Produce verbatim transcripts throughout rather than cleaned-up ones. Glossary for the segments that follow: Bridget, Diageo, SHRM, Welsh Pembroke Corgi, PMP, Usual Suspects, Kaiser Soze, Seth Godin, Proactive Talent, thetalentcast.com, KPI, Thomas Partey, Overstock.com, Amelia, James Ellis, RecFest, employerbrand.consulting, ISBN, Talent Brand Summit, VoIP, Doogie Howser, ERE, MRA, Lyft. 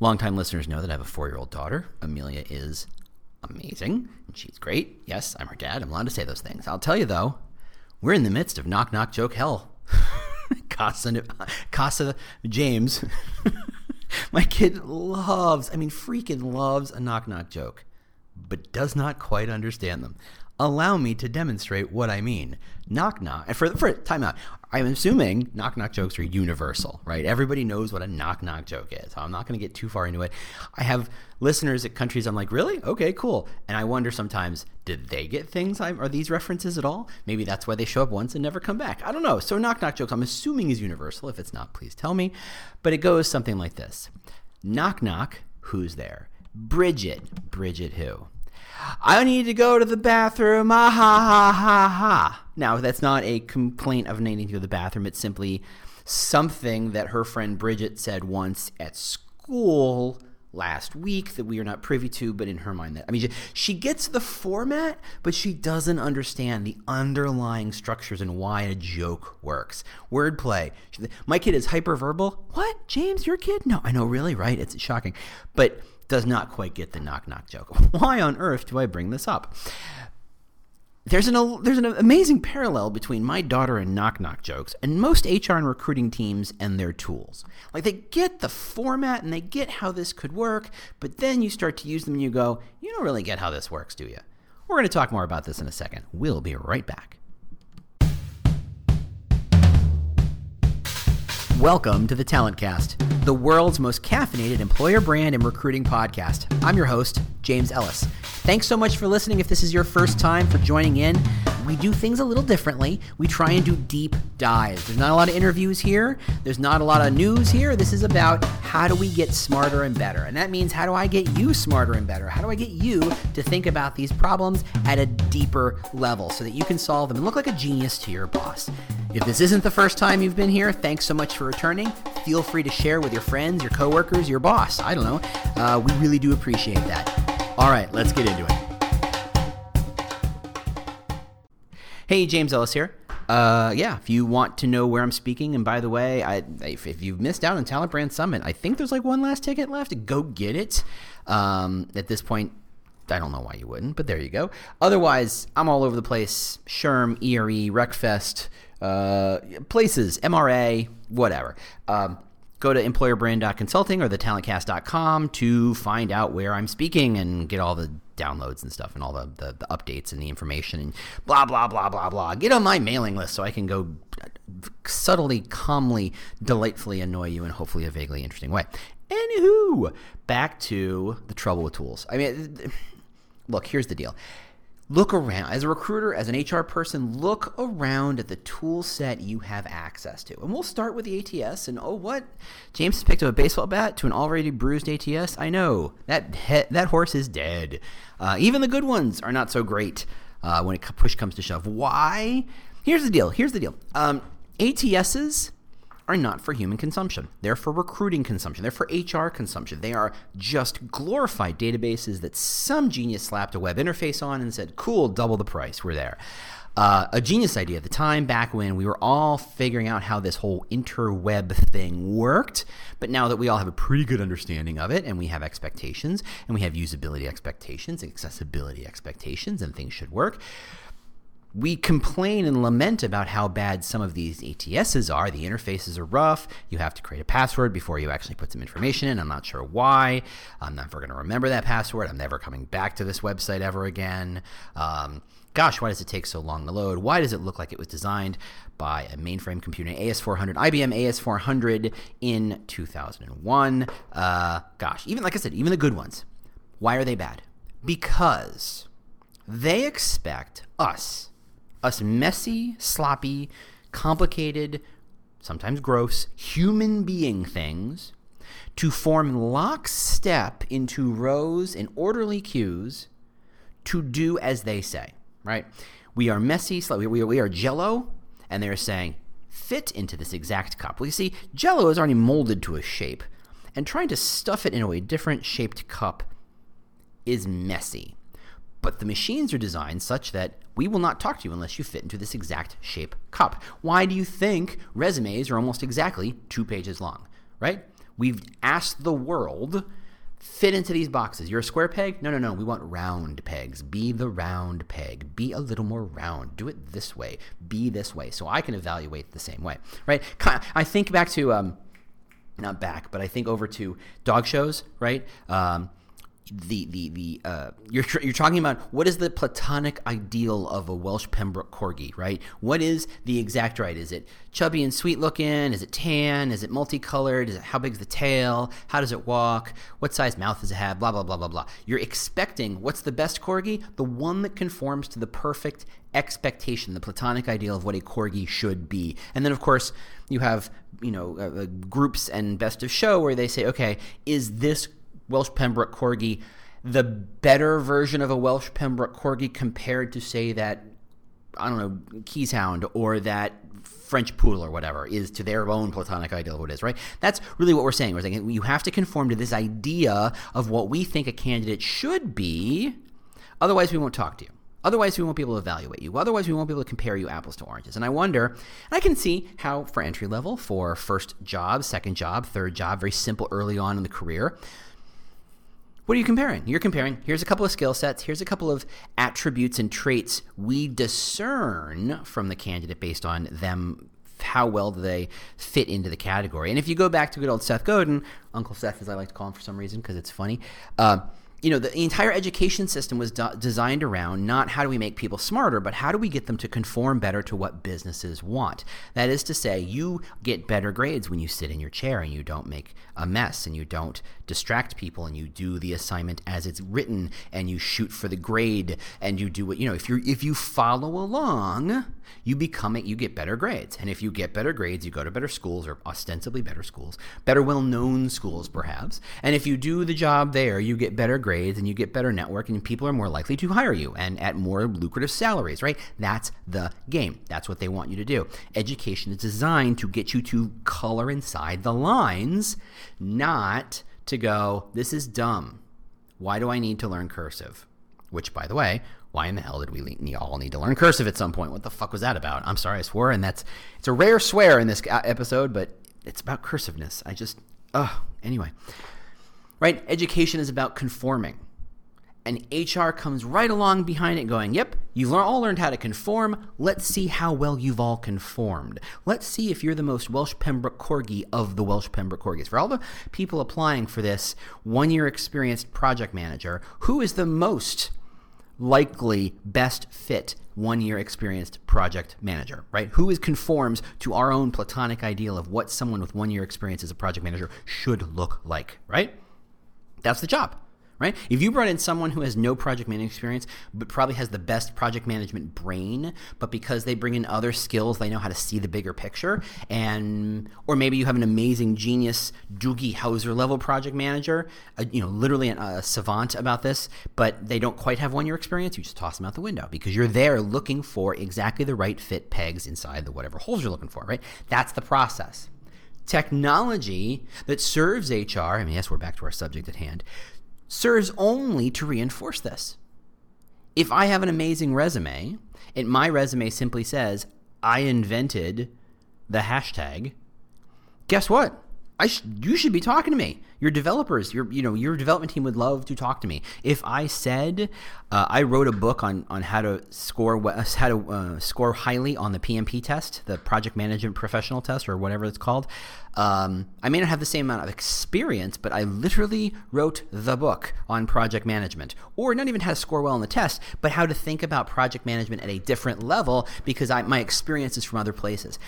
Longtime listeners know that I have a four-year-old daughter. Amelia is amazing, and she's great. Yes, I'm her dad. I'm allowed to say those things. I'll tell you, though, we're in the midst of knock-knock joke hell. Casa, Casa James. My kid loves, I mean, freaking loves a knock-knock joke, but does not quite understand them. Allow me to demonstrate what I mean. Knock-knock, for, for time out. I'm assuming knock-knock jokes are universal, right? Everybody knows what a knock-knock joke is. I'm not going to get too far into it. I have listeners at countries I'm like, really? Okay, cool. And I wonder sometimes, did they get things? I, are these references at all? Maybe that's why they show up once and never come back. I don't know. So knock-knock jokes, I'm assuming, is universal. If it's not, please tell me. But it goes something like this. Knock-knock, who's there? Bridget. Bridget who? I need to go to the bathroom, ah ha ha ha ha. Now, that's not a complaint of needing to go to the bathroom. It's simply something that her friend Bridget said once at school last week that we are not privy to, but in her mind, that I mean, she gets the format, but she doesn't understand the underlying structures and why a joke works. Wordplay. My kid is hyperverbal. What? James, your kid? No, I know, really, right? It's shocking. But does not quite get the knock-knock joke. Why on earth do I bring this up? There's an there's an amazing parallel between my daughter and knock-knock jokes and most H R and recruiting teams and their tools. Like, they get the format and they get how this could work, but then you start to use them and you go, you don't really get how this works, do you? We're going to talk more about this in a second. We'll be right back. Welcome to the Talent Cast, the world's most caffeinated employer brand and recruiting podcast. I'm your host, James Ellis. Thanks so much for listening. If this is your first time, for joining in, we do things a little differently. We try and do deep dives. There's not a lot of interviews here. There's not a lot of news here. This is about how do we get smarter and better. And that means, how do I get you smarter and better? How do I get you to think about these problems at a deeper level so that you can solve them and look like a genius to your boss? If this isn't the first time you've been here, thanks so much for returning. Feel free to share with your friends, your coworkers, your boss. I don't know. Uh, we really do appreciate that. All right, let's get into it. Hey, James Ellis here. Uh, yeah, if you want to know where I'm speaking, and by the way, I, if, if you've missed out on Talent Brand Summit, I think there's like one last ticket left. Go get it. Um, at this point, I don't know why you wouldn't, but there you go. Otherwise, I'm all over the place. S H R M, E R E, RecFest, uh, places, M R A, whatever. Um, go to employer brand dot consulting or the talent cast dot com to find out where I'm speaking and get all the downloads and stuff and all the, the, the updates and the information and blah, blah, blah, blah, blah. Get on my mailing list so I can go subtly, calmly, delightfully annoy you in hopefully a vaguely interesting way. Anywho, back to the trouble with tools. I mean, look, here's the deal. Look around. As a recruiter, as an H R person, look around at the tool set you have access to. And we'll start with the A T S. And oh, what? James has picked up a baseball bat to an already bruised A T S? I know. That he- that horse is dead. Uh, even the good ones are not so great uh, when it push comes to shove. Why? Here's the deal. Here's the deal. Um, A T Ss are not for human consumption. They're for recruiting consumption. They're for H R consumption. They are just glorified databases that some genius slapped a web interface on and said, cool, double the price, we're there. Uh, a genius idea at the time, back when we were all figuring out how this whole interweb thing worked. But now that we all have a pretty good understanding of it, and we have expectations, and we have usability expectations, accessibility expectations, and things should work, we complain and lament about how bad some of these A T Ss are. The interfaces are rough. You have to create a password before you actually put some information in. I'm not sure why. I'm never going to remember that password. I'm never coming back to this website ever again. Um, gosh, why does it take so long to load? Why does it look like it was designed by a mainframe computer, A S four hundred, I B M A S four hundred in two thousand one? Uh, gosh, even like I said, even the good ones. Why are they bad? Because they expect us Us messy, sloppy, complicated, sometimes gross, human being things to form lockstep into rows and orderly queues to do as they say, right? We are messy, sloppy, we are, we are Jell-O, and they're saying, fit into this exact cup. Well, you see, Jell-O is already molded to a shape, and trying to stuff it into a different shaped cup is messy. But the machines are designed such that we will not talk to you unless you fit into this exact shape cup. Why do you think resumes are almost exactly two pages long, right? We've asked the world, fit into these boxes. You're a square peg? No, no, no. We want round pegs. Be the round peg. Be a little more round. Do it this way. Be this way. So I can evaluate the same way, right? I think back to, um, not back, but I think over to dog shows, right? Um, the the the uh, you're you're talking about what is the platonic ideal of a Welsh Pembroke Corgi, right? What is the exact right? Is it chubby and sweet looking? Is it tan? Is it multicolored? Is it how big's the tail? How does it walk? What size mouth does it have? Blah blah blah blah blah. You're expecting what's the best corgi? The one that conforms to the perfect expectation, the platonic ideal of what a corgi should be. And then of course you have you know uh, groups and best of show where they say, okay, is this Welsh Pembroke Corgi the better version of a Welsh Pembroke Corgi compared to, say, that, I don't know, Keys Hound or that French Poodle or whatever, is to their own platonic ideal of what it is, right? That's really what we're saying. We're saying you have to conform to this idea of what we think a candidate should be, otherwise we won't talk to you. Otherwise, we won't be able to evaluate you. Otherwise, we won't be able to compare you apples to oranges. And I wonder, and I can see how for entry level, for first job, second job, third job, very simple early on in the career, what are you comparing? You're comparing, here's a couple of skill sets, here's a couple of attributes and traits we discern from the candidate based on them, how well they fit into the category. And if you go back to good old Seth Godin, Uncle Seth as I like to call him for some reason because it's funny, uh, you know, the entire education system was do- designed around not how do we make people smarter, but how do we get them to conform better to what businesses want. That is to say, you get better grades when you sit in your chair and you don't make a mess and you don't distract people and you do the assignment as it's written and you shoot for the grade and you do what, you know, if you if you follow along, you become it, you get better grades. And if you get better grades, you go to better schools or ostensibly better schools, better well-known schools perhaps. And if you do the job there, you get better grades. Grades and you get better network and people are more likely to hire you and at more lucrative salaries, right? That's the game. That's what they want you to do. Education is designed to get you to color inside the lines, not to go, this is dumb. Why do I need to learn cursive? Which, by the way, why in the hell did we all need to learn cursive at some point? What the fuck was that about? I'm sorry I swore, and that's it's a rare swear in this episode, but it's about cursiveness. I just, oh, anyway. Right? Education is about conforming. And H R comes right along behind it going, yep, you've all learned how to conform. Let's see how well you've all conformed. Let's see if you're the most Welsh Pembroke Corgi of the Welsh Pembroke Corgis. For all the people applying for this one-year experienced project manager, who is the most likely best fit one-year experienced project manager, right? Who is conforms to our own platonic ideal of what someone with one-year experience as a project manager should look like, right? That's the job, right? If you brought in someone who has no project management experience but probably has the best project management brain, but because they bring in other skills, they know how to see the bigger picture, and or maybe you have an amazing genius Doogie Howser level project manager, uh, you know, literally a uh, savant about this, but they don't quite have one-year experience, you just toss them out the window because you're there looking for exactly the right fit pegs inside the whatever holes you're looking for, right? That's the process. Technology that serves H R, I mean, yes, we're back to our subject at hand, serves only to reinforce this. If I have an amazing resume, and my resume simply says, I invented the hashtag, guess what? I sh- you should be talking to me. Your developers, your you know, your development team would love to talk to me. If I said uh, I wrote a book on on how to score how to uh, score highly on the P M P test, the Project Management Professional Test, or whatever it's called, um, I may not have the same amount of experience, but I literally wrote the book on project management, or not even how to score well on the test, but how to think about project management at a different level because I my experience is from other places.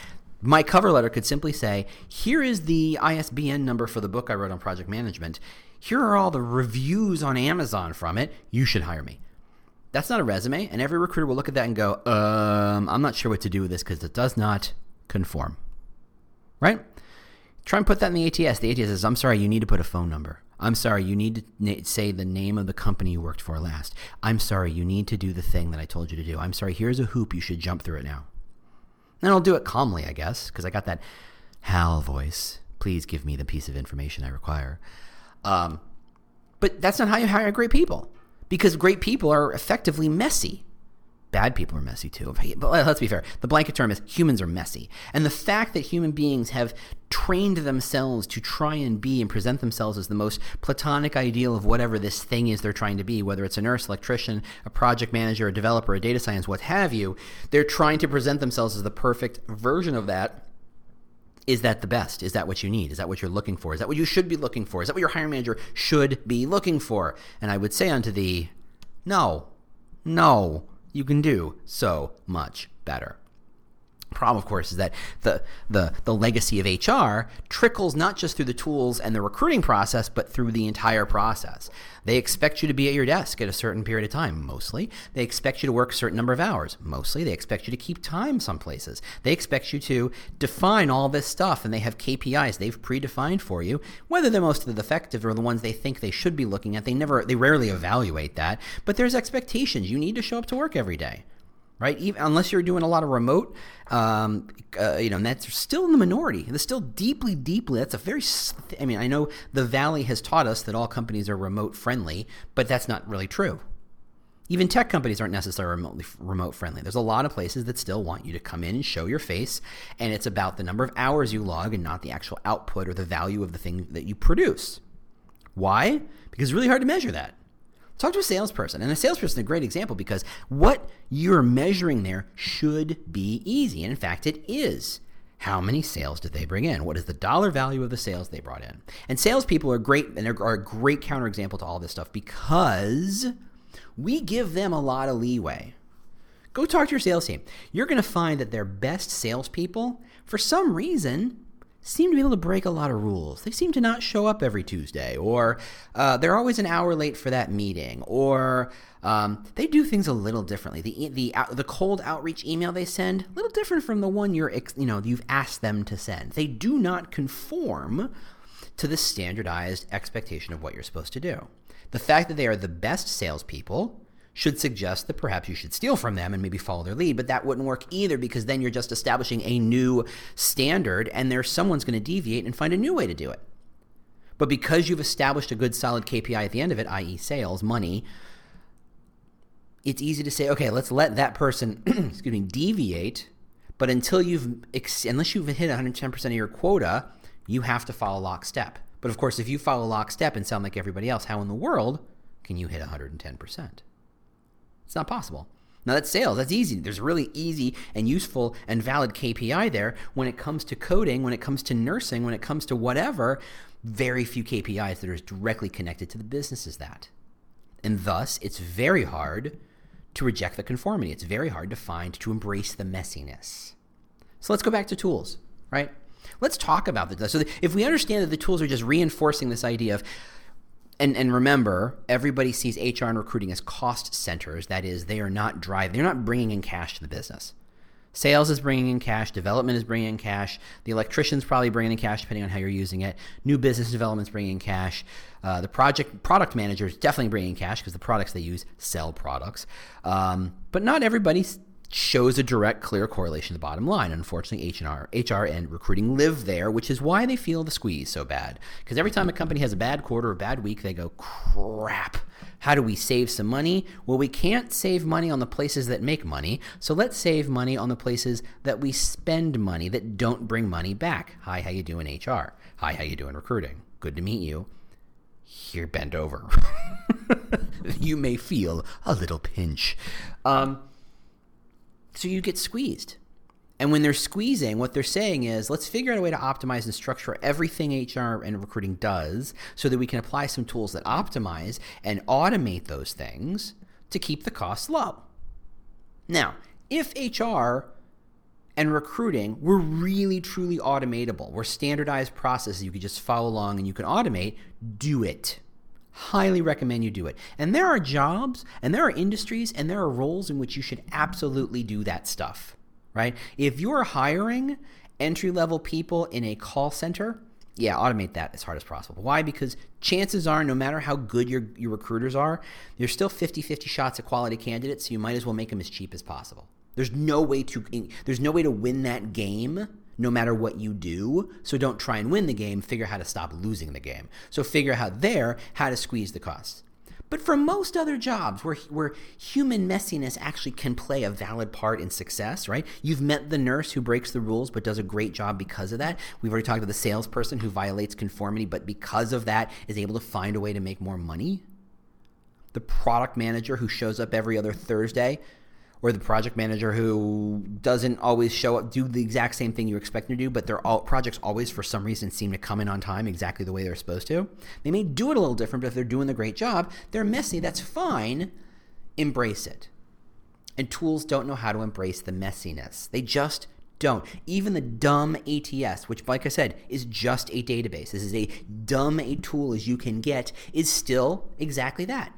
My cover letter could simply say, here is the I S B N number for the book I wrote on project management. Here are all the reviews on Amazon from it. You should hire me. That's not a resume, and every recruiter will look at that and go, um, I'm not sure what to do with this because it does not conform, right? Try and put that in the A T S. The A T S says, I'm sorry, you need to put a phone number. I'm sorry, you need to na- say the name of the company you worked for last. I'm sorry, you need to do the thing that I told you to do. I'm sorry, here's a hoop. You should jump through it now. And I'll do it calmly, I guess, because I got that Hal voice. Please give me the piece of information I require. Um, but that's not how you hire great people, because great people are effectively messy. bad people are messy too. But let's be fair. The blanket term is humans are messy. And the fact that human beings have trained themselves to try and be and present themselves as the most platonic ideal of whatever this thing is they're trying to be, whether it's a nurse, electrician, a project manager, a developer, a data science, what have you, they're trying to present themselves as the perfect version of that. Is that the best? Is that what you need? Is that what you're looking for? Is that what you should be looking for? Is that what your hiring manager should be looking for? And I would say unto thee, no, no, you can do so much better. Problem, of course, is that the, the the legacy of H R trickles not just through the tools and the recruiting process, but through the entire process. They expect you to be at your desk at a certain period of time, mostly. They expect you to work a certain number of hours, mostly. They expect you to keep time some places. They expect you to define all this stuff, and they have K P Is they've predefined for you. Whether they're most effective or the ones they think they should be looking at, they never, they rarely evaluate that. But there's expectations. You need to show up to work every day. Right? Even, unless you're doing a lot of remote, um, uh, you know, and that's still in the minority. That's still deeply, deeply, that's a very, I mean, I know the Valley has taught us that all companies are remote friendly, but that's not really true. Even tech companies aren't necessarily remotely, remote friendly. There's a lot of places that still want you to come in and show your face, and it's about the number of hours you log and not the actual output or the value of the thing that you produce. Why? Because it's really hard to measure that. Talk to a salesperson, and a salesperson is a great example because what you're measuring there should be easy, and in fact it is. How many sales did they bring in? What is the dollar value of the sales they brought in? And salespeople are great, and they're are a great counterexample to all this stuff because we give them a lot of leeway. Go talk to your sales team. You're going to find that their best salespeople, for some reason, seem to be able to break a lot of rules. They seem to not show up every Tuesday, or uh, they're always an hour late for that meeting, or um, they do things a little differently. The the the cold outreach email they send, a little different from the one you're you know you've asked them to send. They do not conform to the standardized expectation of what you're supposed to do. The fact that they are the best salespeople should suggest that perhaps you should steal from them and maybe follow their lead, but that wouldn't work either because then you're just establishing a new standard and there's someone's going to deviate and find a new way to do it. But because you've established a good solid K P I at the end of it, that is sales, money, it's easy to say, okay, let's let that person excuse me, deviate, but until you've unless you've hit one hundred ten percent of your quota, you have to follow lockstep. But of course, if you follow lockstep and sound like everybody else, how in the world can you hit one hundred ten percent? It's not possible. Now that's sales, that's easy. There's really easy and useful and valid K P I there. When it comes to coding, when it comes to nursing, when it comes to whatever, very few K P Is that are directly connected to the business is that. And thus, it's very hard to reject the conformity. It's very hard to find, to embrace the messiness. So let's go back to tools, right? Let's talk about the, so if we understand that the tools are just reinforcing this idea of, And, and remember, everybody sees H R and recruiting as cost centers. That is, they are not driving, they're not bringing in cash to the business. Sales is bringing in cash. Development is bringing in cash. The electrician's probably bringing in cash, depending on how you're using it. New business development's bringing in cash. Uh, the project product manager is definitely bringing in cash because the products they use sell products. Um, but not everybody shows a direct, clear correlation to the bottom line. Unfortunately, H R, H R and recruiting live there, which is why they feel the squeeze so bad. Because every time a company has a bad quarter or a bad week, they go, crap, how do we save some money? Well, we can't save money on the places that make money, so let's save money on the places that we spend money that don't bring money back. Hi, how you doing, H R? Hi, how you doing, recruiting? Good to meet you. Here, bend over. You may feel a little pinch. Um... So you get squeezed. And when they're squeezing, what they're saying is, let's figure out a way to optimize and structure everything H R and recruiting does so that we can apply some tools that optimize and automate those things to keep the costs low. Now, if H R and recruiting were really, truly automatable, were standardized processes you could just follow along and you can automate, do it. Highly recommend you do it. And there are jobs and there are industries and there are roles in which you should absolutely do that stuff, right? If you're hiring entry-level people in a call center, yeah, automate that as hard as possible. Why? Because chances are, no matter how good your, your recruiters are, there's still fifty-fifty shots at quality candidates, so you might as well make them as cheap as possible. There's no way to, there's no way to win that game no matter what you do. So don't try and win the game, figure out how to stop losing the game. So figure out there how to squeeze the costs. But for most other jobs where where human messiness actually can play a valid part in success, right? You've met the nurse who breaks the rules but does a great job because of that. We've already talked about the salesperson who violates conformity but because of that is able to find a way to make more money. The product manager who shows up every other Thursday, or the project manager who doesn't always show up, do the exact same thing you expect them to do, but their all, projects always for some reason seem to come in on time exactly the way they're supposed to. They may do it a little different, but if they're doing the great job, they're messy. That's fine. Embrace it. And tools don't know how to embrace the messiness. They just don't. Even the dumb A T S, which, like I said, is just a database. This is as dumb a tool as you can get, is still exactly that.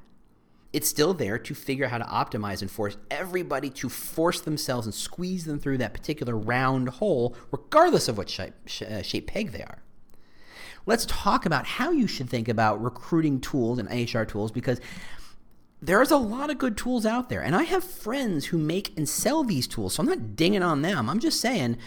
It's still there to figure out how to optimize and force everybody to force themselves and squeeze them through that particular round hole, regardless of what shape, shape peg they are. Let's talk about how you should think about recruiting tools and H R tools, because there's a lot of good tools out there. And I have friends who make and sell these tools, so I'm not dinging on them. I'm just saying,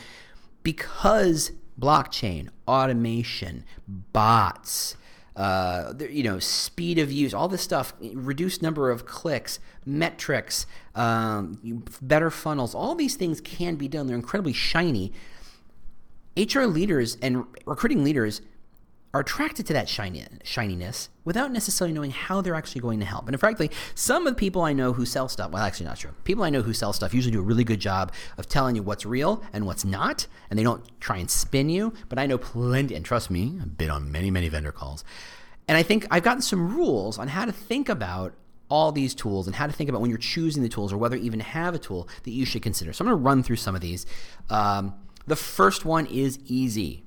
because blockchain, automation, bots, Uh, you know, speed of use, all this stuff, reduced number of clicks, metrics, um, better funnels, all these things can be done. They're incredibly shiny. H R leaders and recruiting leaders are attracted to that shiny, shininess without necessarily knowing how they're actually going to help. And frankly, some of the people I know who sell stuff, well, actually not true. People I know who sell stuff usually do a really good job of telling you what's real and what's not, and they don't try and spin you. But I know plenty, and trust me, I've been on many, many vendor calls. And I think I've gotten some rules on how to think about all these tools and how to think about when you're choosing the tools or whether you even have a tool that you should consider. So I'm going to run through some of these. Um, the first one is easy.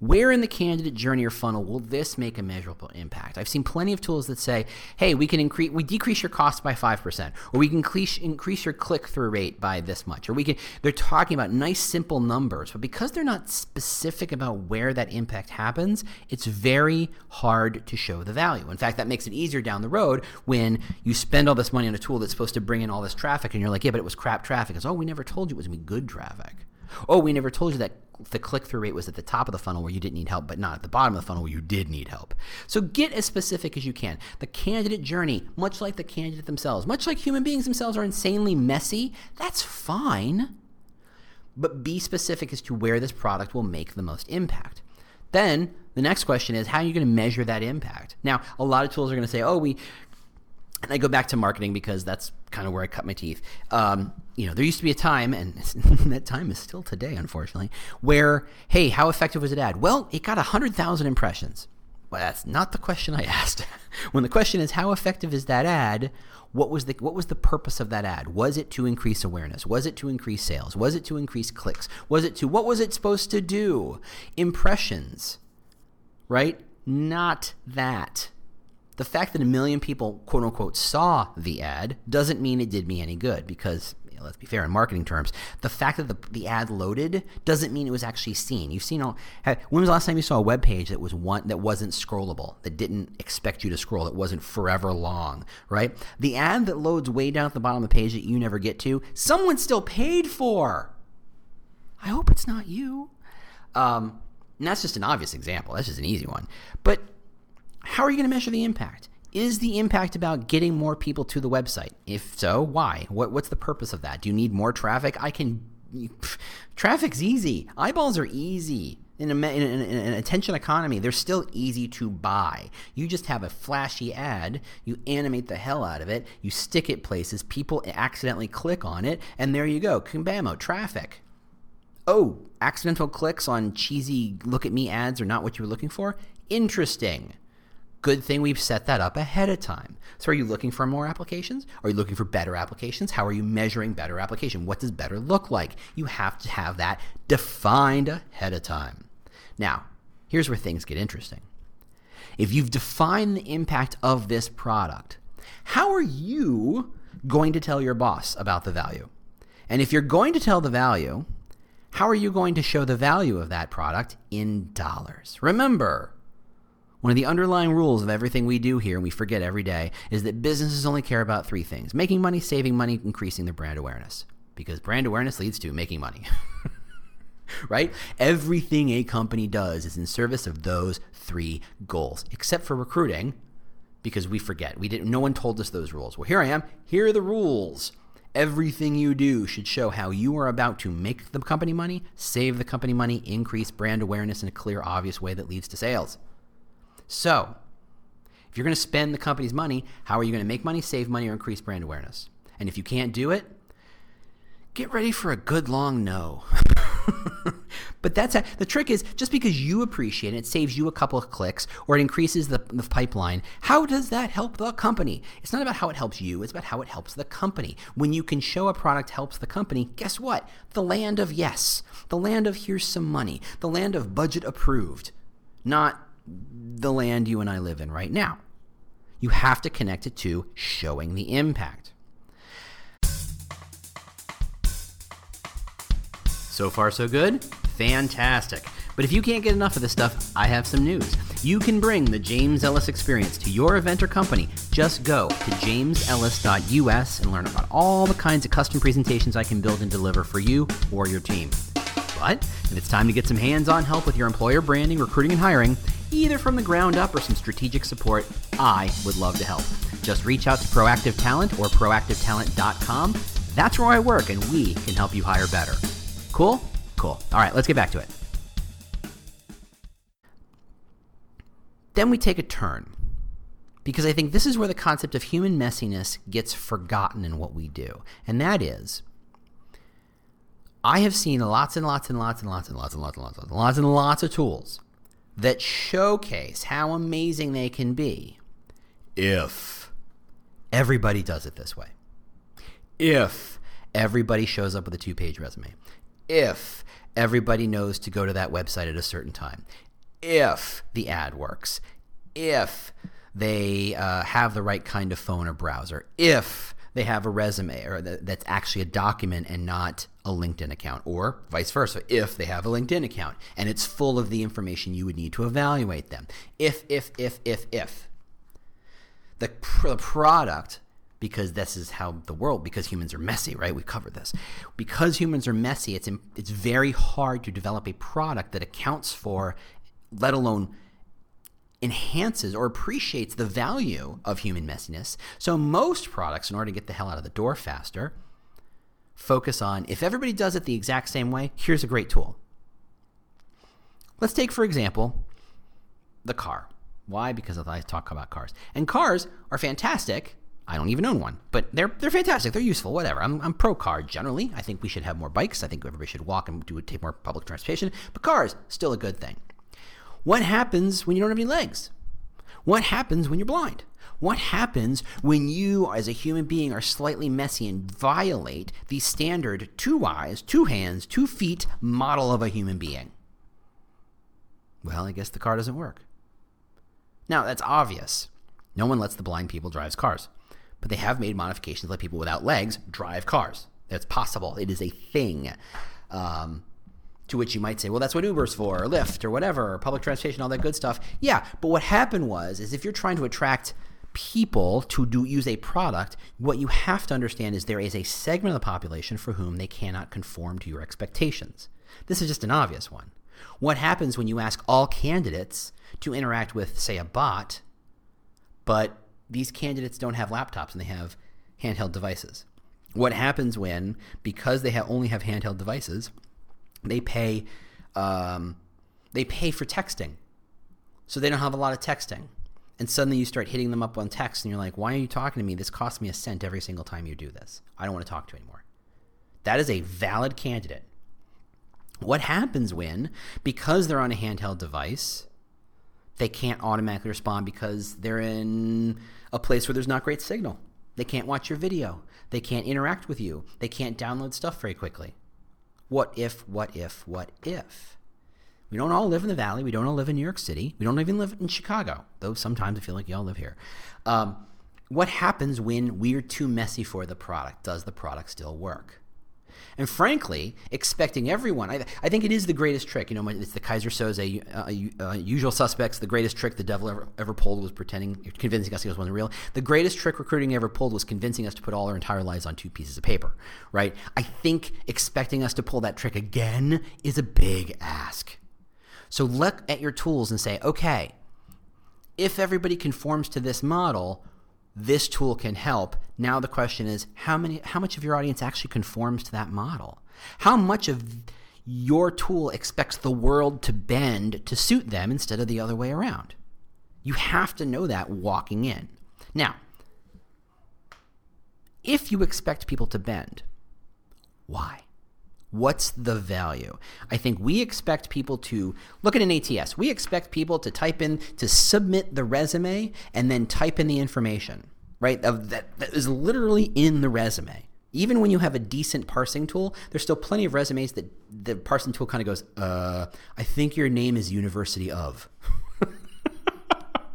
Where in the candidate journey or funnel will this make a measurable impact? I've seen plenty of tools that say, hey, we can increase, we decrease your cost by five percent, or we can increase, increase your click-through rate by this much, or we can, they're talking about nice, simple numbers, but because they're not specific about where that impact happens, it's very hard to show the value. In fact, that makes it easier down the road when you spend all this money on a tool that's supposed to bring in all this traffic, and you're like, yeah, but it was crap traffic. It's, oh, we never told you it was going to be good traffic. Oh, we never told you that the click-through rate was at the top of the funnel where you didn't need help, but not at the bottom of the funnel where you did need help. So get as specific as you can. The candidate journey, much like the candidate themselves, much like human beings themselves are insanely messy, that's fine, but be specific as to where this product will make the most impact. Then the next question is, how are you going to measure that impact? Now, a lot of tools are going to say, oh, we... And I go back to marketing because that's kind of where I cut my teeth. Um, you know, there used to be a time, and that time is still today, unfortunately, where, hey, how effective was it ad? Well, it got one hundred thousand impressions. Well, that's not the question I asked. When the question is, how effective is that ad, what was the what was the purpose of that ad? Was it to increase awareness? Was it to increase sales? Was it to increase clicks? Was it to, what was it supposed to do? Impressions, right? Not that. The fact that a million people, quote unquote, saw the ad doesn't mean it did me any good because, you know, let's be fair in marketing terms, the fact that the, the ad loaded doesn't mean it was actually seen. You've seen all, when was the last time you saw a web page that was one that wasn't scrollable, that didn't expect you to scroll, that wasn't forever long, right? The ad that loads way down at the bottom of the page that you never get to, someone still paid for. I hope it's not you. Um, and that's just an obvious example. That's just an easy one. But how are you going to measure the impact? Is the impact about getting more people to the website? If so, why? What, what's the purpose of that? Do you need more traffic? I can, pff, traffic's easy. Eyeballs are easy. In, a, in, a, in an attention economy, they're still easy to buy. You just have a flashy ad, you animate the hell out of it, you stick it places, people accidentally click on it, and there you go, kabammo, traffic. Oh, accidental clicks on cheesy look-at-me ads are not what you were looking for? Interesting. Good thing we've set that up ahead of time. So are you looking for more applications? Are you looking for better applications? How are you measuring better application? What does better look like? You have to have that defined ahead of time. Now, here's where things get interesting. If you've defined the impact of this product, how are you going to tell your boss about the value? And if you're going to tell the value, how are you going to show the value of that product in dollars? Remember, one of the underlying rules of everything we do here, and we forget every day, is that businesses only care about three things: making money, saving money, increasing their brand awareness. Because brand awareness leads to making money, right? Everything a company does is in service of those three goals, except for recruiting, because we forget. We didn't. No one told us those rules. Well, here I am. Here are the rules. Everything you do should show how you are about to make the company money, save the company money, increase brand awareness in a clear, obvious way that leads to sales. So, if you're going to spend the company's money, how are you going to make money, save money, or increase brand awareness? And if you can't do it, get ready for a good long no. But that's how, the trick is, just because you appreciate it, it saves you a couple of clicks, or it increases the, the pipeline. How does that help the company? It's not about how it helps you. It's about how it helps the company. When you can show a product helps the company, guess what? The land of yes, the land of here's some money, the land of budget approved, not the land you and I live in right now. You have to connect it to showing the impact. So far, so good? Fantastic. But if you can't get enough of this stuff, I have some news. You can bring the James Ellis experience to your event or company. Just go to james ellis dot u s and learn about all the kinds of custom presentations I can build and deliver for you or your team. But if it's time to get some hands-on help with your employer branding, recruiting, and hiring, either from the ground up or some strategic support, I would love to help. Just reach out to Proactive Talent or proactive talent dot com. That's where I work, and we can help you hire better. Cool? Cool. All right, let's get back to it. Then we take a turn, because I think this is where the concept of human messiness gets forgotten in what we do. And that is, I have seen lots and lots and lots and lots and lots and lots and lots and lots and lots of tools that showcase how amazing they can be if everybody does it this way. If everybody shows up with a two-page resume. If everybody knows to go to that website at a certain time, if the ad works, if they uh, have the right kind of phone or browser, if they have a resume or th- that's actually a document and not a LinkedIn account, or vice versa, if they have a LinkedIn account and it's full of the information you would need to evaluate them. If, if, if, if, if. The pr- product... Because this is how the world, because humans are messy, right? We've covered this. Because humans are messy, it's it's very hard to develop a product that accounts for, let alone enhances or appreciates the value of human messiness. So most products, in order to get the hell out of the door faster, focus on, if everybody does it the exact same way, here's a great tool. Let's take, for example, the car. Why? Because I talk about cars. And cars are fantastic. I don't even own one, but they're they're fantastic. They're useful, whatever. I'm I'm pro car generally. I think we should have more bikes. I think everybody should walk and do take more public transportation. But cars, still a good thing. What happens when you don't have any legs? What happens when you're blind? What happens when you, as a human being, are slightly messy and violate the standard two eyes, two hands, two feet model of a human being? Well, I guess the car doesn't work. Now, that's obvious. No one lets the blind people drive cars. But they have made modifications to let people without legs drive cars. That's possible. It is a thing. Um, to which you might say, well, that's what Uber's for, or Lyft, or whatever, or public transportation, all that good stuff. Yeah, but what happened was, is if you're trying to attract people to do use a product, what you have to understand is there is a segment of the population for whom they cannot conform to your expectations. This is just an obvious one. What happens when you ask all candidates to interact with, say, a bot, but these candidates don't have laptops and they have handheld devices? What happens when, because they ha- only have handheld devices, they pay um, they pay for texting. So they don't have a lot of texting. And suddenly you start hitting them up on text and you're like, why are you talking to me? This costs me a cent every single time you do this. I don't want to talk to you anymore. That is a valid candidate. What happens when, because they're on a handheld device, they can't automatically respond because they're in a place where there's not great signal? They can't watch your video. They can't interact with you. They can't download stuff very quickly. What if, what if, what if? We don't all live in the Valley. We don't all live in New York City. We don't even live in Chicago, though sometimes I feel like y'all live here. Um, what happens when we're too messy for the product? Does the product still work? And frankly, expecting everyone, I, I think it is the greatest trick. You know, it's the Kaiser Soze, uh, uh, Usual Suspects, the greatest trick the devil ever, ever pulled was pretending, convincing us he wasn't real. The greatest trick recruiting ever pulled was convincing us to put all our entire lives on two pieces of paper, right? I think expecting us to pull that trick again is a big ask. So look at your tools and say, okay, if everybody conforms to this model, this tool can help. Now the question is, how many, how much of your audience actually conforms to that model? How much of your tool expects the world to bend to suit them instead of the other way around? You have to know that walking in. Now, if you expect people to bend, why? What's the value? I think we expect people to look at an A T S. We expect people to type in, to submit the resume and then type in the information, right? Of that, that is literally in the resume. Even when you have a decent parsing tool, there's still plenty of resumes that the parsing tool kind of goes, uh, I think your name is University of,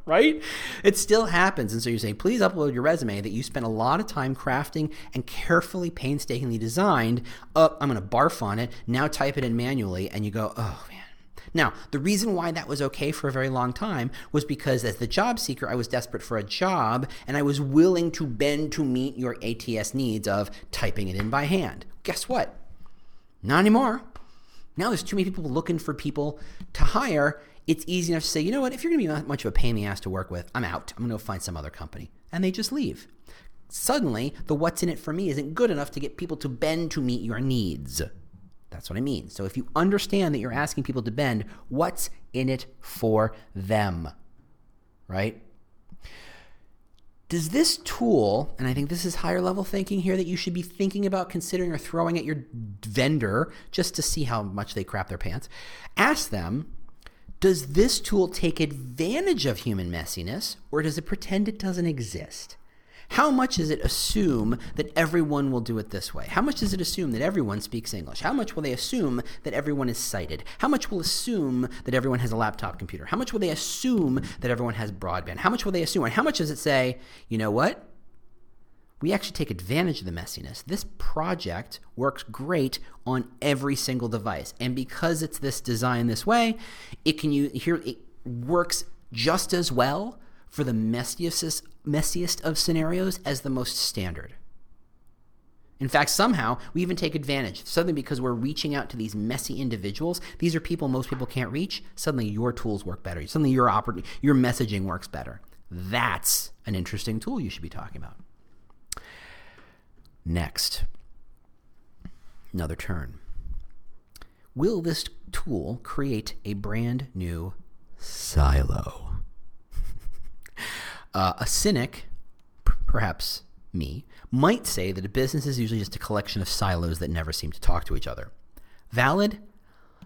right? It still happens. And so you're saying, please upload your resume that you spent a lot of time crafting and carefully, painstakingly designed. Oh, I'm going to barf on it. Now type it in manually. And you go, oh, man. Now, the reason why that was okay for a very long time was because as the job seeker, I was desperate for a job and I was willing to bend to meet your A T S needs of typing it in by hand. Guess what? Not anymore. Now there's too many people looking for people to hire. It's easy enough to say, you know what, if you're going to be much of a pain in the ass to work with, I'm out. I'm going to go find some other company. And they just leave. Suddenly, the what's in it for me isn't good enough to get people to bend to meet your needs. That's what I mean. So if you understand that you're asking people to bend, what's in it for them, right? Does this tool, and I think this is higher level thinking here that you should be thinking about, considering, or throwing at your vendor just to see how much they crap their pants, ask them, does this tool take advantage of human messiness, or does it pretend it doesn't exist? How much does it assume that everyone will do it this way? How much does it assume that everyone speaks English? How much will they assume that everyone is sighted? How much will assume that everyone has a laptop computer? How much will they assume that everyone has broadband? How much will they assume? And how much does it say, you know what? We actually take advantage of the messiness. This project works great on every single device. And because it's this design this way, it can you here it works just as well for the messiest, messiest of scenarios as the most standard. In fact, somehow we even take advantage. Suddenly, because we're reaching out to these messy individuals, these are people most people can't reach, suddenly your tools work better. Suddenly your oper- your messaging works better. That's an interesting tool you should be talking about. Next, another turn. Will this tool create a brand new silo? uh, a cynic, p- perhaps me, might say that a business is usually just a collection of silos that never seem to talk to each other. Valid?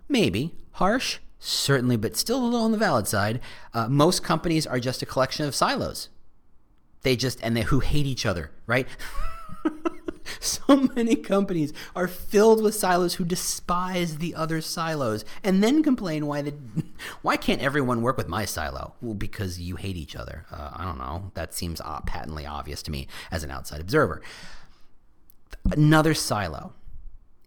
Maybe. Harsh? Certainly, but still a little on the valid side. Uh, most companies are just a collection of silos. They just, and they who hate each other, right? So many companies are filled with silos who despise the other silos and then complain why the why can't everyone work with my silo? Well, because you hate each other. Uh, I don't know. That seems uh, patently obvious to me as an outside observer. Another silo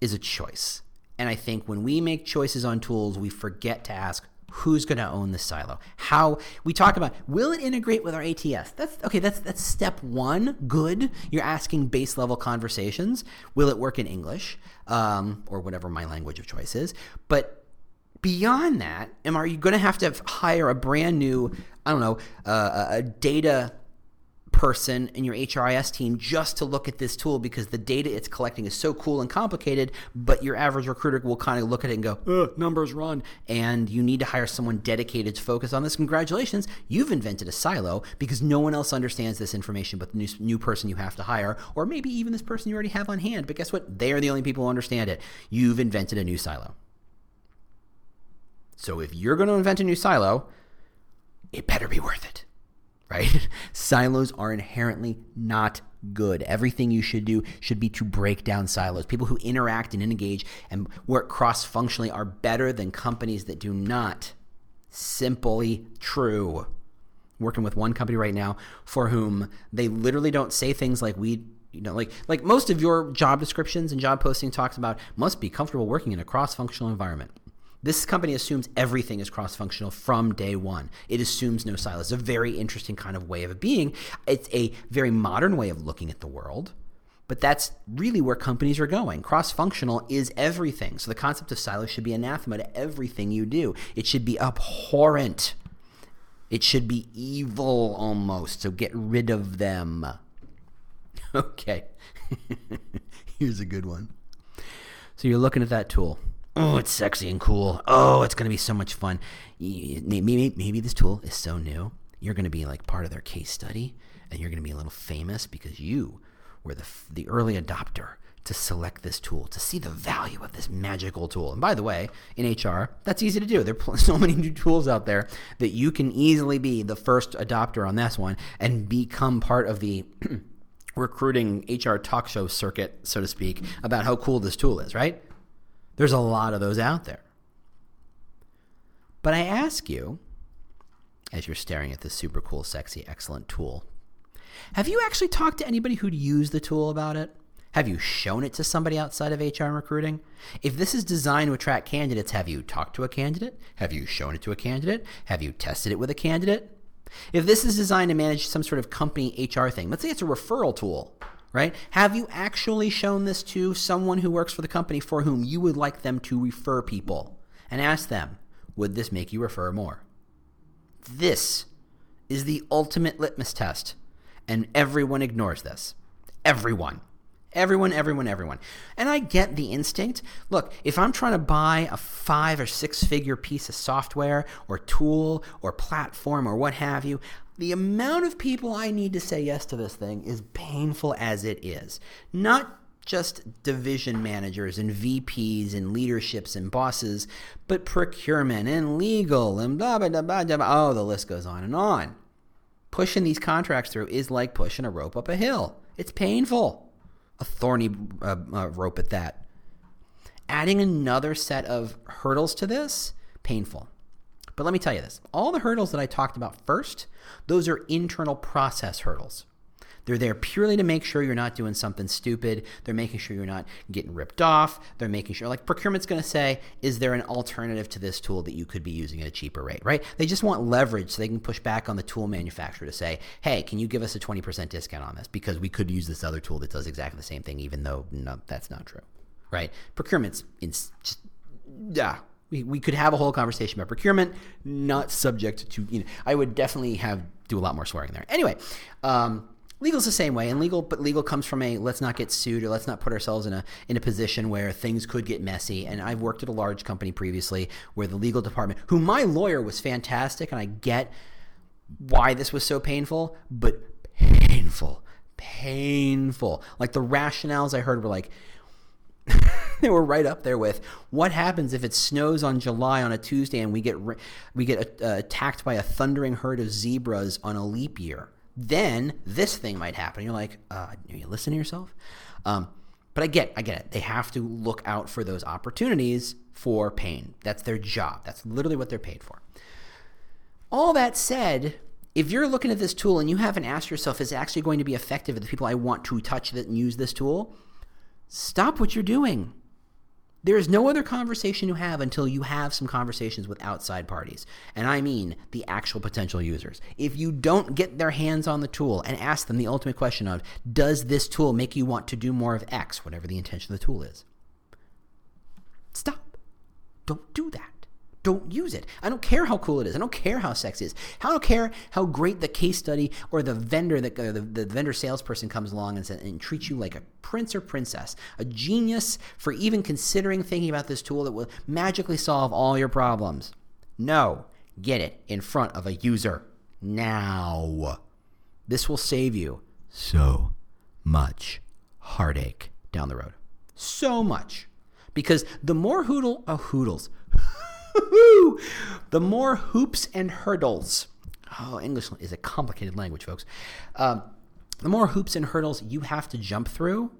is a choice. And I think when we make choices on tools, we forget to ask, who's going to own the silo? How we talk about, will it integrate with our A T S? That's okay. That's, that's step one. Good. You're asking base level conversations. Will it work in English? Um, or whatever my language of choice is. But beyond that, am, are you going to have to hire a brand new, I don't know, uh, a data person in your H R I S team just to look at this tool because the data it's collecting is so cool and complicated, but your average recruiter will kind of look at it and go, ugh, numbers run, and you need to hire someone dedicated to focus on this. Congratulations, you've invented a silo because no one else understands this information but the new, new person you have to hire, or maybe even this person you already have on hand, but guess what? They are the only people who understand it. You've invented a new silo. So if you're going to invent a new silo, it better be worth it. Right? Silos are inherently not good. Everything you should do should be to break down silos. People who interact and engage and work cross-functionally are better than companies that do not. Simply true. Working with one company right now for whom they literally don't say things like we, you know, like, like most of your job descriptions and job posting talks about must be comfortable working in a cross-functional environment. This company assumes everything is cross-functional from day one. It assumes no silos. It's a very interesting kind of way of being. It's a very modern way of looking at the world, but that's really where companies are going. Cross-functional is everything. So the concept of silos should be anathema to everything you do. It should be abhorrent. It should be evil almost, so get rid of them. Okay. Here's a good one. So you're looking at that tool. Oh, it's sexy and cool. Oh, it's going to be so much fun. Maybe, maybe this tool is so new. You're going to be like part of their case study, and you're going to be a little famous because you were the, the early adopter to select this tool, to see the value of this magical tool. And by the way, in H R, that's easy to do. There are so many new tools out there that you can easily be the first adopter on this one and become part of the recruiting H R talk show circuit, so to speak, about how cool this tool is, right? There's a lot of those out there. But I ask you, as you're staring at this super cool, sexy, excellent tool, have you actually talked to anybody who'd used the tool about it? Have you shown it to somebody outside of H R and recruiting? If this is designed to attract candidates, have you talked to a candidate? Have you shown it to a candidate? Have you tested it with a candidate? If this is designed to manage some sort of company H R thing, let's say it's a referral tool, right? Have you actually shown this to someone who works for the company for whom you would like them to refer people? And ask them, would this make you refer more? This is the ultimate litmus test, and everyone ignores this. Everyone. Everyone, everyone, everyone. And I get the instinct. Look, if I'm trying to buy a five or six figure piece of software or tool or platform or what have you, the amount of people I need to say yes to this thing is painful as it is. Not just division managers and V Ps and leaderships and bosses, but procurement and legal and blah, blah, blah, blah, blah. Oh, the list goes on and on. Pushing these contracts through is like pushing a rope up a hill. It's painful. A thorny uh, uh, rope at that. Adding another set of hurdles to this, painful. But let me tell you this. All the hurdles that I talked about first, those are internal process hurdles. They're there purely to make sure you're not doing something stupid. They're making sure you're not getting ripped off. They're making sure, like procurement's going to say, is there an alternative to this tool that you could be using at a cheaper rate, right? They just want leverage so they can push back on the tool manufacturer to say, hey, can you give us a twenty percent discount on this because we could use this other tool that does exactly the same thing, even though no, that's not true, right? Procurement's, in, just, yeah. We, we could have a whole conversation about procurement, not subject to, you know, I would definitely have, do a lot more swearing there. Anyway, um, legal's the same way, and legal, but legal comes from a let's not get sued or let's not put ourselves in a in a position where things could get messy. And I've worked at a large company previously where the legal department, who my lawyer was fantastic, and I get why this was so painful, but painful, painful. Like the rationales I heard were like, they were right up there with what happens if it snows on July on a Tuesday and we get we get uh, attacked by a thundering herd of zebras on a leap year. Then this thing might happen. You're like, uh, are you listening to yourself? Um, but I get, I get it. They have to look out for those opportunities for pain. That's their job. That's literally what they're paid for. All that said, if you're looking at this tool and you haven't asked yourself, is it actually going to be effective for the people I want to touch that and use this tool? Stop what you're doing. There is no other conversation you have until you have some conversations with outside parties, and I mean the actual potential users. If you don't get their hands on the tool and ask them the ultimate question of, does this tool make you want to do more of X, whatever the intention of the tool is? Stop. Don't do that. Don't use it. I don't care how cool it is. I don't care how sexy it is. I don't care how great the case study or the vendor that the, the vendor salesperson comes along and, says, and treats you like a prince or princess, a genius for even considering thinking about this tool that will magically solve all your problems. No, get it in front of a user now. This will save you so much heartache down the road. So much. Because the more hoodle, oh, hoodles, the more hoops and hurdles, oh, English is a complicated language, folks. Um, the more hoops and hurdles you have to jump through,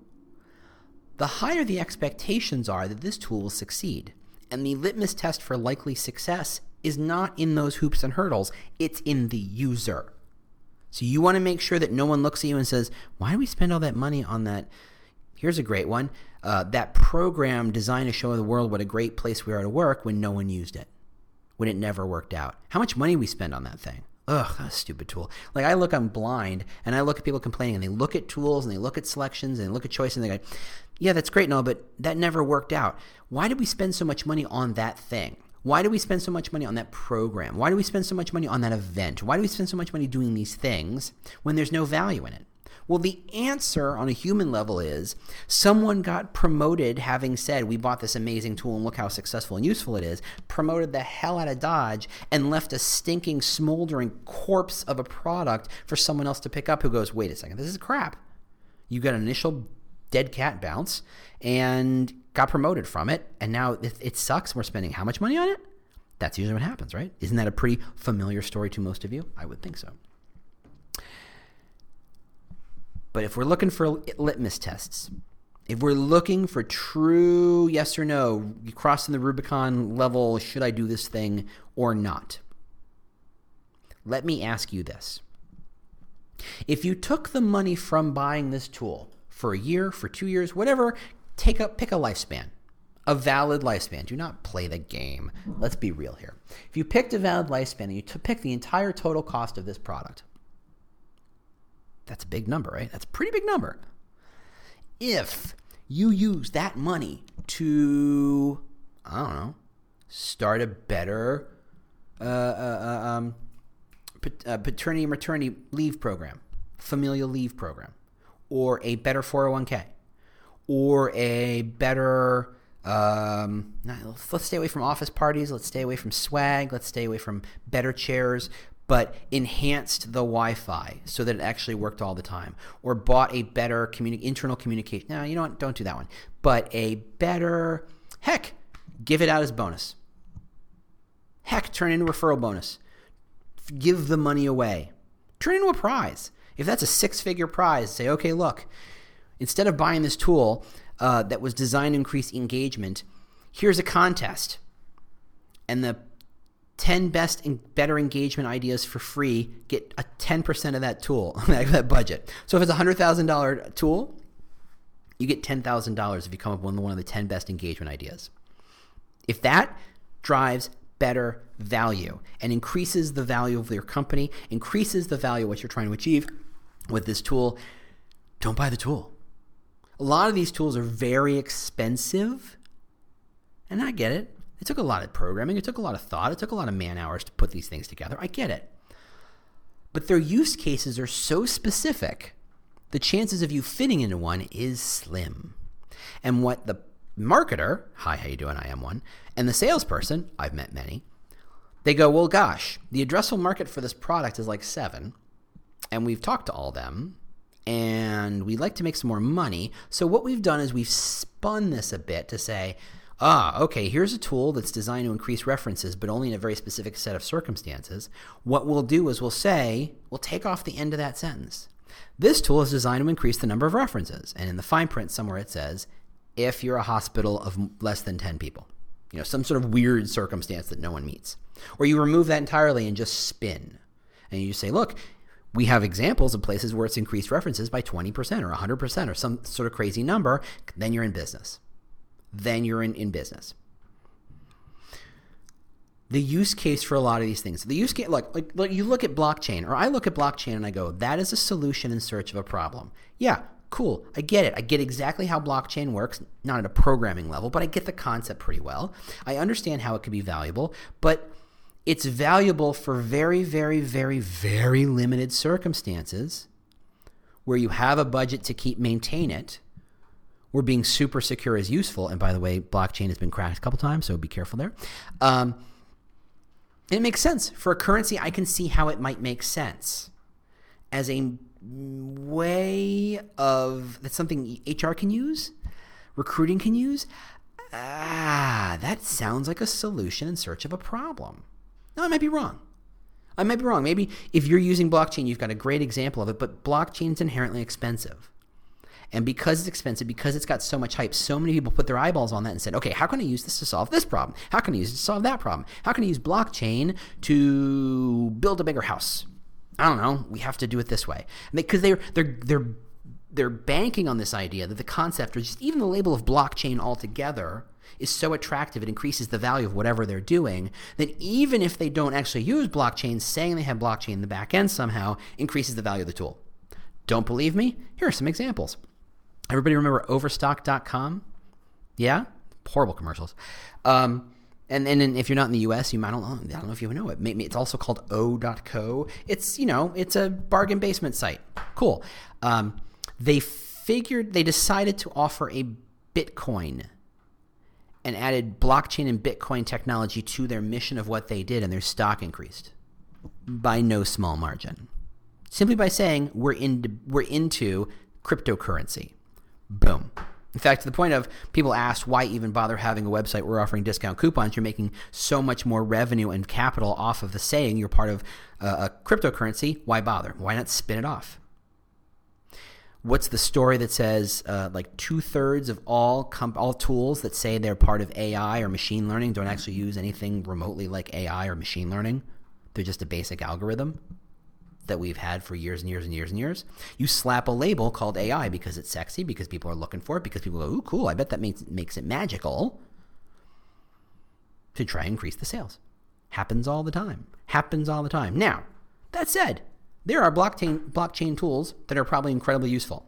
the higher the expectations are that this tool will succeed. And the litmus test for likely success is not in those hoops and hurdles, it's in the user. So you want to make sure that no one looks at you and says, why do we spend all that money on that? Here's a great one. Uh, that program designed to show the world what a great place we are to work when no one used it, when it never worked out. How much money we spend on that thing? Ugh, that's a stupid tool. Like I look, I'm blind, and I look at people complaining, and they look at tools, and they look at selections, and they look at choices, and they go, yeah, that's great and all, but that never worked out. Why did we spend so much money on that thing? Why do we spend so much money on that program? Why do we spend so much money on that event? Why do we spend so much money doing these things when there's no value in it? Well, the answer on a human level is someone got promoted having said, we bought this amazing tool and look how successful and useful it is, promoted the hell out of Dodge and left a stinking, smoldering corpse of a product for someone else to pick up who goes, wait a second, this is crap. You got an initial dead cat bounce and got promoted from it, and now it, it sucks. We're spending how much money on it? That's usually what happens, right? Isn't that a pretty familiar story to most of you? I would think so. But if we're looking for litmus tests, if we're looking for true yes or no, you crossing the Rubicon level, should I do this thing or not? Let me ask you this. If you took the money from buying this tool for a year, for two years, whatever, take a, pick a lifespan, a valid lifespan. Do not play the game. Let's be real here. If you picked a valid lifespan and you t- pick the entire total cost of this product, that's a big number, right? That's a pretty big number. If you use that money to, I don't know, start a better uh, uh, um, paternity and maternity leave program, familial leave program, or a better four oh one k, or a better, um, let's stay away from office parties, let's stay away from swag, let's stay away from better chairs, but enhanced the Wi-Fi so that it actually worked all the time, or bought a better communi- internal communication. No, you know what? Don't do that one. But a better, heck, give it out as bonus. Heck, turn into a referral bonus. Give the money away. Turn into a prize. If that's a six-figure prize, say, okay, look, instead of buying this tool uh, that was designed to increase engagement, here's a contest. And the ten best and better engagement ideas for free, get a ten percent of that tool, that budget. So if it's a one hundred thousand dollars tool, you get ten thousand dollars if you come up with one of the ten best engagement ideas. If that drives better value and increases the value of your company, increases the value of what you're trying to achieve with this tool, don't buy the tool. A lot of these tools are very expensive, and I get it. It took a lot of programming. It took a lot of thought. It took a lot of man hours to put these things together. I get it. But their use cases are so specific, the chances of you fitting into one is slim. And what the marketer, hi, how you doing? I am one. And the salesperson, I've met many, they go, well, gosh, the addressable market for this product is like seven, and we've talked to all them, and we'd like to make some more money. So what we've done is we've spun this a bit to say, ah, okay, here's a tool that's designed to increase references, but only in a very specific set of circumstances. What we'll do is we'll say, we'll take off the end of that sentence. This tool is designed to increase the number of references. And in the fine print somewhere it says, if you're a hospital of less than ten people, you know, some sort of weird circumstance that no one meets. Or you remove that entirely and just spin. And you say, look, we have examples of places where it's increased references by twenty percent or one hundred percent or some sort of crazy number, then you're in business. then you're in, in business. The use case for a lot of these things, the use case, look, like, like you look at blockchain, or I look at blockchain and I go, that is a solution in search of a problem. Yeah, cool, I get it. I get exactly how blockchain works, not at a programming level, but I get the concept pretty well. I understand how it could be valuable, but it's valuable for very, very, very, very limited circumstances where you have a budget to keep, maintain it. We're being super secure is useful. And by the way, blockchain has been cracked a couple times, so be careful there. Um, it makes sense. For a currency, I can see how it might make sense as a way of, that's something H R can use, recruiting can use. Ah, that sounds like a solution in search of a problem. Now, I might be wrong. I might be wrong. Maybe if you're using blockchain, you've got a great example of it, but blockchain's inherently expensive. And because it's expensive, because it's got so much hype, so many people put their eyeballs on that and said, okay, how can I use this to solve this problem? How can I use it to solve that problem? How can I use blockchain to build a bigger house? I don't know. We have to do it this way. Because they're, they're, they're, they're banking on this idea that the concept, or just even the label of blockchain altogether, is so attractive, it increases the value of whatever they're doing, that even if they don't actually use blockchain, saying they have blockchain in the back end somehow increases the value of the tool. Don't believe me? Here are some examples. Everybody remember Overstock dot com? Yeah? Horrible commercials. Um, And then if you're not in the U S, you might not, I don't know if you know it. It's also called O dot co. It's, you know, it's a bargain basement site. Cool. Um, they figured, they decided to offer a Bitcoin and added blockchain and Bitcoin technology to their mission of what they did, and their stock increased by no small margin. Simply by saying we're into, we're into cryptocurrency. Boom. In fact, to the point of people asked, why even bother having a website? We're offering discount coupons. You're making so much more revenue and capital off of the saying you're part of uh, a cryptocurrency. Why bother? Why not spin it off? What's the story that says uh, like two-thirds of all comp- all tools that say they're part of A I or machine learning don't actually use anything remotely like A I or machine learning? They're just a basic algorithm that we've had for years and years and years and years. You slap a label called A I because it's sexy, because people are looking for it, because people go, ooh, cool, I bet that makes, makes it magical, to try and increase the sales. Happens all the time. Happens all the time. Now, that said, there are blockchain blockchain tools that are probably incredibly useful.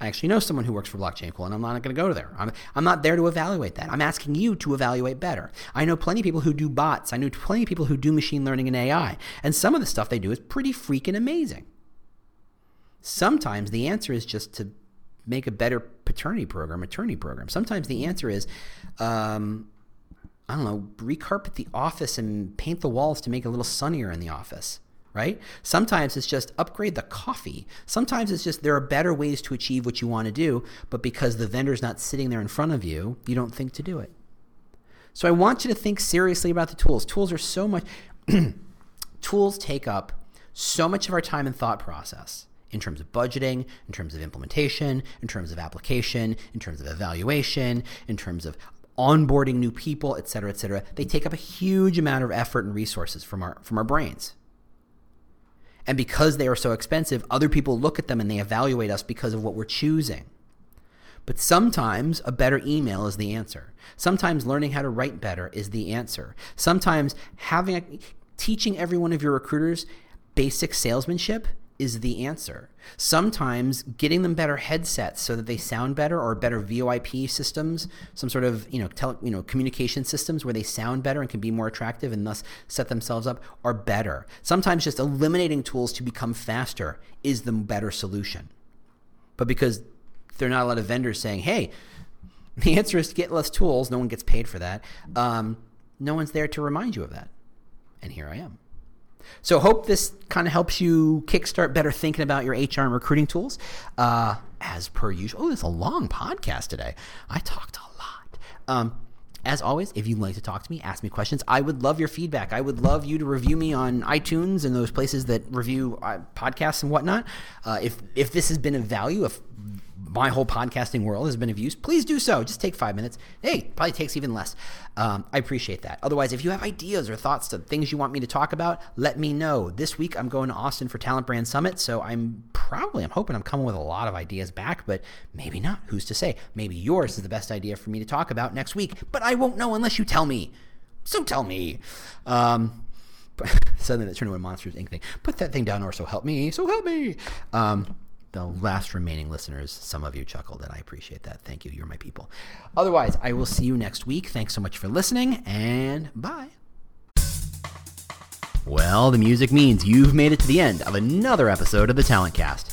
I actually know someone who works for Blockchain Cool, and I'm not going to go to there. I'm, I'm not there to evaluate that. I'm asking you to evaluate better. I know plenty of people who do bots. I know plenty of people who do machine learning and A I. And some of the stuff they do is pretty freaking amazing. Sometimes the answer is just to make a better paternity program, attorney program. Sometimes the answer is, um, I don't know, recarpet the office and paint the walls to make it a little sunnier in the office. Right? Sometimes it's just upgrade the coffee. Sometimes it's just there are better ways to achieve what you want to do, but because the vendor's not sitting there in front of you, you don't think to do it. So I want you to think seriously about the tools. Tools are so much, tools take up so much of our time and thought process in terms of budgeting, in terms of implementation, in terms of application, in terms of evaluation, in terms of onboarding new people, et cetera, et cetera. They take up a huge amount of effort and resources from our from our brains. And because they are so expensive, other people look at them and they evaluate us because of what we're choosing. But sometimes a better email is the answer. Sometimes learning how to write better is the answer. Sometimes having a, teaching every one of your recruiters basic salesmanship is the answer. Sometimes getting them better headsets so that they sound better, or better VoIP systems, some sort of you know tele, you know communication systems where they sound better and can be more attractive and thus set themselves up, are better. Sometimes just eliminating tools to become faster is the better solution. But because there are not a lot of vendors saying, hey, the answer is to get less tools, no one gets paid for that, um, no one's there to remind you of that. And here I am. So hope this kind of helps you kickstart better thinking about your H R and recruiting tools. Uh, as per usual, oh, it's a long podcast today. I talked a lot. Um, as always, if you'd like to talk to me, ask me questions. I would love your feedback. I would love you to review me on iTunes and those places that review uh, podcasts and whatnot. Uh, if if this has been of value, if my whole podcasting world has been of use, please do so. Just take five minutes. Hey, probably takes even less. Um, I appreciate that. Otherwise, if you have ideas or thoughts to things you want me to talk about, let me know. This week, I'm going to Austin for Talent Brand Summit, so I'm probably, I'm hoping I'm coming with a lot of ideas back, but maybe not. Who's to say? Maybe yours is the best idea for me to talk about next week, but I won't know unless you tell me. So tell me. Um, suddenly, that turned into a Monsters, Incorporated thing. Put that thing down, or so help me. So help me. Um, The last remaining listeners, some of you chuckled, and I appreciate that. Thank you. You're my people. Otherwise, I will see you next week. Thanks so much for listening, and bye. Well, the music means you've made it to the end of another episode of The Talent Cast.